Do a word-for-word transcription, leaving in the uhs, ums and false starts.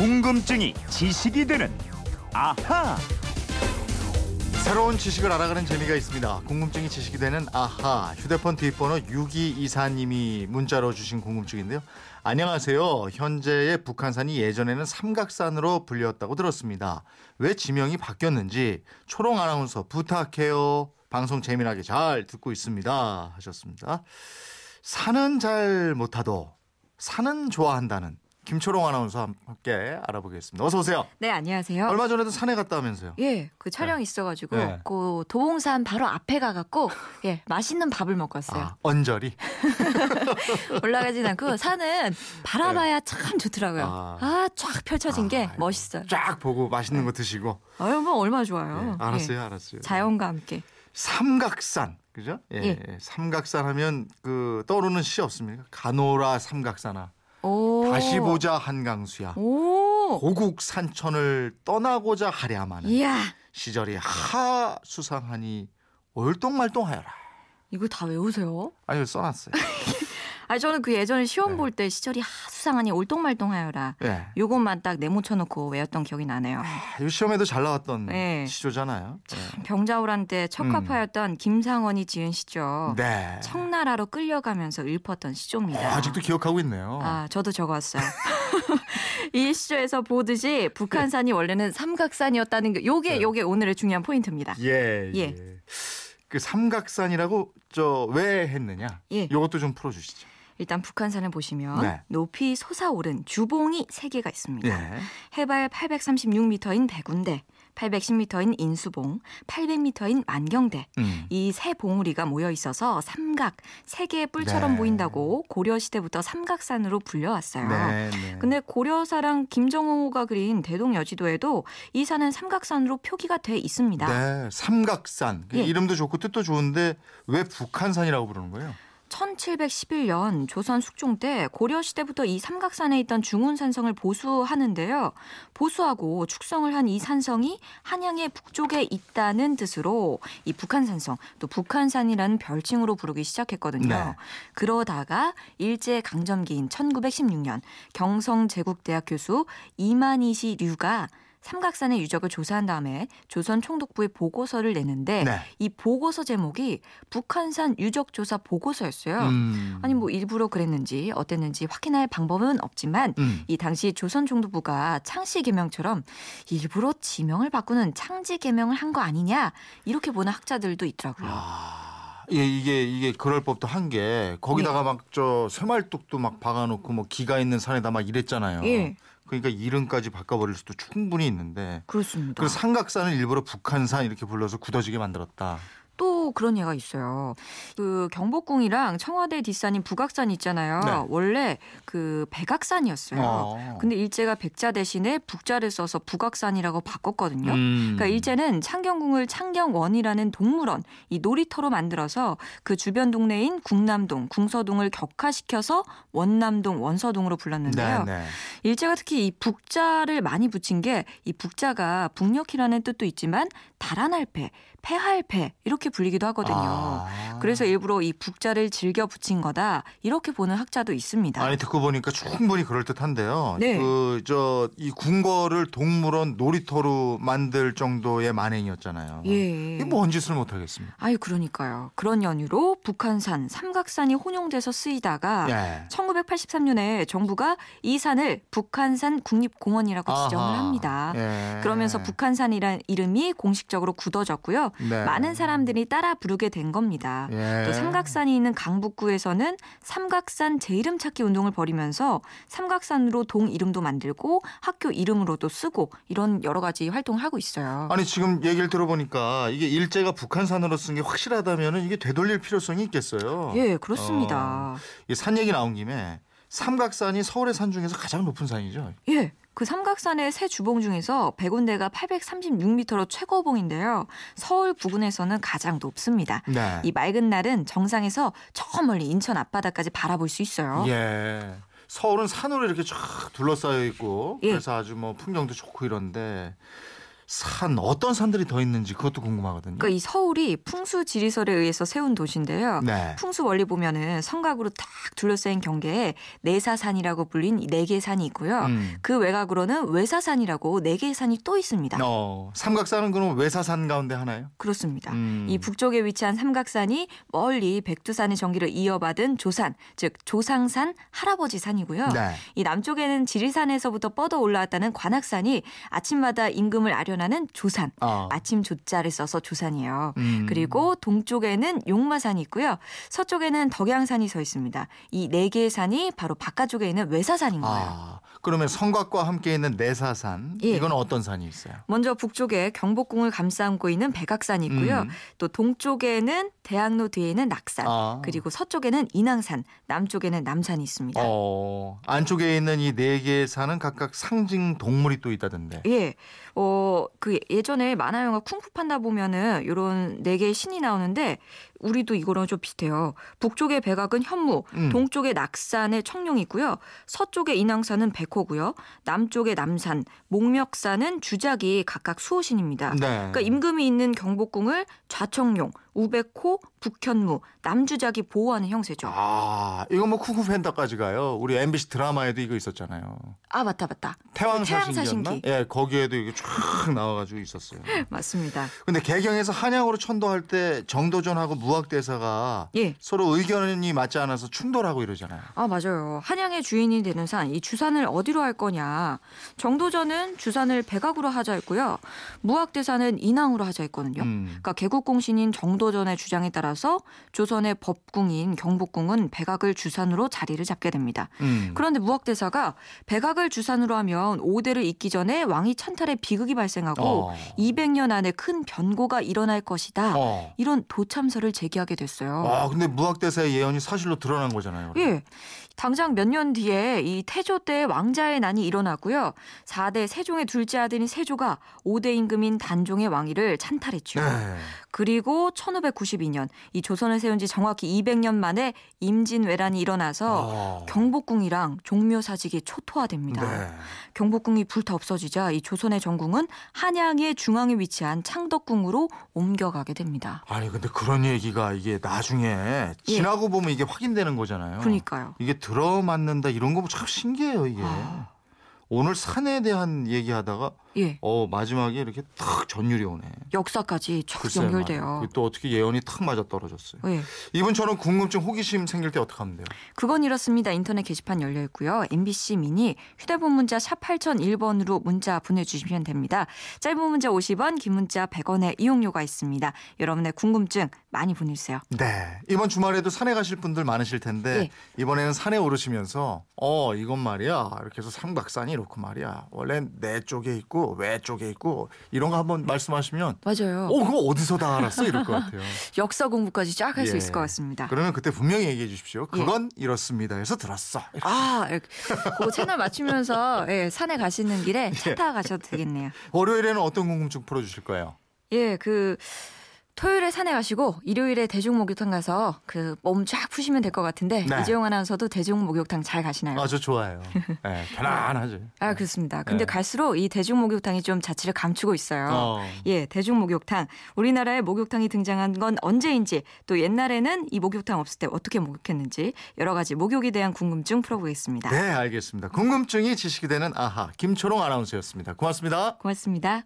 궁금증이 지식이 되는 아하. 새로운 지식을 알아가는 재미가 있습니다. 궁금증이 지식이 되는 아하. 휴대폰 뒷번호 육이이사님이 문자로 주신 궁금증인데요. 안녕하세요. 현재의 북한산이 예전에는 삼각산으로 불렸다고 들었습니다. 왜 지명이 바뀌었는지 초롱 아나운서 부탁해요. 방송 재미나게 잘 듣고 있습니다. 하셨습니다. 산은 잘 못하도 산은 좋아한다는 김초롱 아나운서 함께 알아보겠습니다. 어서 오세요. 네, 안녕하세요. 얼마 전에도 산에 갔다 오면서요. 예, 그 촬영 네. 있어가지고 네. 그 도봉산 바로 앞에 가갖고 예 맛있는 밥을 먹고 왔어요. 아, 언저리? 올라가진 않고 산은 바라봐야 네. 참 좋더라고요. 아, 아 쫙 펼쳐진 아, 게 멋있어요. 쫙 보고 맛있는 네. 거 드시고. 아유, 뭐 얼마나 좋아요. 예, 알았어요, 예. 알았어요. 자연과 함께. 삼각산. 그죠? 예, 예. 삼각산 하면 그 떠오르는 시 없습니까? 가노라 삼각산아. 다시 보자 한강수야. 오. 고국 산천을 떠나고자 하랴마는 이야. 시절이 하 수상하니 올똥말똥하여라. 이거 다 외우세요? 아니 써놨어요. 아니 저는 그 예전에 시험 네. 볼 때 시절이 하 수상하니 올똥말똥하여라. 네. 요것만 딱 네모 쳐놓고 외웠던 기억이 나네요. 아, 요 시험에도 잘 나왔던 네. 시조잖아요. 참 네. 병자호란 때 척화파였던 음. 김상원이 지은 시죠. 네. 청나라로 끌려가면서 읊었던 시조입니다. 어, 아직도 기억하고 있네요. 아, 저도 적어왔어요. 이 시조에서 보듯이 북한산이 원래는 삼각산이었다는 게 요게 네. 요게 오늘의 중요한 포인트입니다. 예. 예. 예. 그 삼각산이라고 저 왜 했느냐? 예. 요것도 좀 풀어주시죠. 일단 북한산을 보시면 네. 높이 솟아오른 주봉이 세 개가 있습니다. 네. 해발 팔백삼십육 미터인 백운대, 팔백십 미터인 인수봉, 팔백 미터인 만경대. 음. 이 세 봉우리가 모여 있어서 삼각, 세 개의 뿔처럼 네. 보인다고 고려시대부터 삼각산으로 불려왔어요. 네, 네. 근데 고려사랑 김정호가 그린 대동여지도에도 이 산은 삼각산으로 표기가 돼 있습니다. 네, 삼각산. 예. 이름도 좋고 뜻도 좋은데 왜 북한산이라고 부르는 거예요? 천칠백십일 년 조선 숙종 때 고려시대부터 이 삼각산에 있던 중운산성을 보수하는데요. 보수하고 축성을 한 이 산성이 한양의 북쪽에 있다는 뜻으로 이 북한산성, 또 북한산이라는 별칭으로 부르기 시작했거든요. 네. 그러다가 일제강점기인 천구백십육 년 경성제국대학 교수 이만희 씨 류가 삼각산의 유적을 조사한 다음에 조선 총독부에 보고서를 내는데 네. 이 보고서 제목이 북한산 유적조사 보고서였어요. 음. 아니 뭐 일부러 그랬는지 어땠는지 확인할 방법은 없지만 음. 이 당시 조선 총독부가 창씨 개명처럼 일부러 지명을 바꾸는 창지 개명을 한 거 아니냐 이렇게 보는 학자들도 있더라고요. 아, 예, 이게 이게 그럴 법도 한 게 거기다가 예. 막 저 쇠말뚝도 막 박아놓고 뭐 기가 있는 산에다 막 이랬잖아요. 예. 그러니까 이름까지 바꿔버릴 수도 충분히 있는데 그렇습니다. 그래서 삼각산을 일부러 북한산 이렇게 불러서 굳어지게 만들었다. 또 그런 예가 있어요. 그 경복궁이랑 청와대 뒷산인 북악산 있잖아요. 네. 원래 그 백악산이었어요. 어. 근데 일제가 백자 대신에 북자를 써서 북악산이라고 바꿨거든요. 음. 그러니까 일제는 창경궁을 창경원이라는 동물원, 이 놀이터로 만들어서 그 주변 동네인 궁남동, 궁서동을 격화시켜서 원남동, 원서동으로 불렀는데요. 네, 네. 일제가 특히 이 북자를 많이 붙인 게 이 북자가 북녘이라는 뜻도 있지만 달아날 배, 패할 배 이렇게 불리기도 하거든요. 아. 그래서 일부러 이 북자를 즐겨 붙인 거다 이렇게 보는 학자도 있습니다. 아니 듣고 보니까 충분히 그럴 듯한데요. 네. 그 저 이 궁궐을 동물원 놀이터로 만들 정도의 만행이었잖아요. 예. 이게 뭔 짓을 못 하겠습니까? 아유 그러니까요. 그런 연유로 북한산, 삼각산이 혼용돼서 쓰이다가 예. 천구백팔십삼 년에 정부가 이 산을 북한산 국립공원이라고 아하. 지정을 합니다. 예. 그러면서 북한산이란 이름이 공식적으로 굳어졌고요. 네. 많은 사람들이 따라 부르게 된 겁니다. 예. 또 삼각산이 있는 강북구에서는 삼각산 제이름 찾기 운동을 벌이면서 삼각산으로 동 이름도 만들고 학교 이름으로도 쓰고 이런 여러 가지 활동을 하고 있어요. 아니 지금 얘기를 들어보니까 이게 일제가 북한산으로 쓴 게 확실하다면 이게 되돌릴 필요성이 있겠어요. 예, 그렇습니다. 어, 이 산 얘기 나온 김에 삼각산이 서울의 산 중에서 가장 높은 산이죠? 예. 그 삼각산의 세 주봉 중에서 백운대가 팔백삼십육 미터로 최고봉인데요. 서울 부근에서는 가장 높습니다. 네. 이 맑은 날은 정상에서 저 멀리 인천 앞바다까지 바라볼 수 있어요. 예. 서울은 산으로 이렇게 쫙 둘러싸여 있고 예. 그래서 아주 뭐 풍경도 좋고 이런데 산, 어떤 산들이 더 있는지 그것도 궁금하거든요. 그러니까 이 서울이 풍수 지리설에 의해서 세운 도시인데요. 네. 풍수 원리 보면은 성곽으로 딱 둘러싸인 경계에 내사산이라고 불린 네 개의 산이 있고요. 음. 그 외곽으로는 외사산이라고 네 개의 산이 또 있습니다. 어, 삼각산은 그럼 외사산 가운데 하나예요? 그렇습니다. 음. 이 북쪽에 위치한 삼각산이 멀리 백두산의 전기를 이어받은 조산, 즉 조상산 할아버지 산이고요. 네. 이 남쪽에는 지리산에서부터 뻗어 올라왔다는 관악산이 아침마다 임금을 아련하는 는 조산, 어. 아침 조자를 써서 조산이에요. 음. 그리고 동쪽에는 용마산이 있고요. 서쪽에는 덕양산이 서 있습니다. 이 네 개의 산이 바로 바깥쪽에 있는 외사산인 거예요. 아, 그러면 성곽과 함께 있는 내사산, 예. 이건 어떤 산이 있어요? 먼저 북쪽에 경복궁을 감싸고 있는 백악산이 있고요. 음. 또 동쪽에는 대학로 뒤에는 낙산, 아. 그리고 서쪽에는 인왕산, 남쪽에는 남산이 있습니다. 어, 안쪽에 있는 이 네 개의 산은 각각 상징 동물이 또 있다던데. 예, 어. 그 예전에 만화 영화 쿵푸 판다 보면은 이런 네 개의 신이 나오는데 우리도 이거랑 좀 비슷해요. 북쪽의 백악은 현무, 음. 동쪽의 낙산의 청룡이고요. 서쪽의 인왕산은 백호고요. 남쪽의 남산, 목멱산은 주작이 각각 수호신입니다. 네. 그러니까 임금이 있는 경복궁을 좌청룡, 우백호, 북현무, 남주작이 보호하는 형세죠. 아, 이거 뭐 쿵푸 판다까지 가요. 우리 엠비씨 드라마에도 이거 있었잖아요. 아, 맞다, 맞다. 태왕사신기였나? 예, 네, 거기에도 이게 쫙 나와가지고 있었어요. 맞습니다. 근데 개경에서 한양으로 천도할 때 정도전하고 무학대사가 예. 서로 의견이 맞지 않아서 충돌하고 이러잖아요. 아, 맞아요. 한양의 주인이 되는 산, 이 주산을 어디로 할 거냐. 정도전은 주산을 백악으로 하자 했고요. 무학대사는 인왕으로 하자 했거든요. 음. 그러니까 개국공신인 정도전의 주장에 따라서 조선의 법궁인 경복궁은 백악을 주산으로 자리를 잡게 됩니다. 음. 그런데 무학대사가 백악을 주산으로 하면 오대를 잇기 전에 왕위 찬탈의 비극이 발생하고 어. 이백 년 안에 큰 변고가 일어날 것이다. 어. 이런 도참설을 제기하게 됐어요. 아, 근데 무학대사의 예언이 사실로 드러난 거잖아요. 예. 당장 몇 년 뒤에 이 태조 때 왕자의 난이 일어나고요. 사대 세종의 둘째 아들인 세조가 오대 임금인 단종의 왕위를 찬탈했죠. 네. 그리고 천오백구십이 년 이 조선을 세운 지 정확히 이백 년 만에 임진왜란이 일어나서 어. 경복궁이랑 종묘사직이 초토화됩니다. 네. 경복궁이 불타 없어지자 이 조선의 전궁은 한양의 중앙에 위치한 창덕궁으로 옮겨가게 됩니다. 아니 근데 그런 얘기가 이게 나중에 지나고 예. 보면 이게 확인되는 거잖아요. 그러니까요. 이게 들어맞는다 이런 거 참 신기해요 이게. 아. 오늘 산에 대한 얘기하다가 예. 어, 마지막에 이렇게 탁 전율이 오네. 역사까지 쫙 연결돼요. 또 어떻게 예언이 탁 맞아떨어졌어요. 예. 이분처럼 궁금증, 호기심 생길 때 어떻게 하면 돼요? 그건 이렇습니다. 인터넷 게시판 열려있고요. 엠비씨 미니 휴대폰 문자 샵 팔공공일 번으로 문자 보내주시면 됩니다. 짧은 문자 오십 원, 긴 문자 백 원의 이용료가 있습니다. 여러분의 궁금증 많이 보내주세요. 네. 이번 주말에도 산에 가실 분들 많으실 텐데 예. 이번에는 산에 오르시면서 어 이건 말이야 이렇게 해서 삼각산이 이렇고 말이야. 원래 내 쪽에 있고 외쪽에 있고 이런 거 한번 말씀하시면 맞아요. 어, 그거 어디서 다 알았어? 이럴 것 같아요. 역사 공부까지 쫙 할 수 예. 있을 것 같습니다. 그러면 그때 분명히 얘기해 주십시오. 그건 예. 이렇습니다 해서 들었어. 아, 그 채널 맞추면서 예, 산에 가시는 길에 차 타고 예. 가셔도 되겠네요. 월요일에는 어떤 궁금증 풀어주실 거예요? 예, 그... 토요일에 산에 가시고 일요일에 대중목욕탕 가서 그 몸 쫙 푸시면 될 것 같은데 네. 이재용 아나운서도 대중목욕탕 잘 가시나요? 아, 저 좋아요. 네, 편안하죠. 아, 그렇습니다. 근데 네. 갈수록 이 대중목욕탕이 좀 자취를 감추고 있어요. 어. 예, 대중목욕탕. 우리나라에 목욕탕이 등장한 건 언제인지 또 옛날에는 이 목욕탕 없을 때 어떻게 목욕했는지 여러 가지 목욕에 대한 궁금증 풀어보겠습니다. 네, 알겠습니다. 궁금증이 지식이 되는 아하 김초롱 아나운서였습니다. 고맙습니다. 고맙습니다.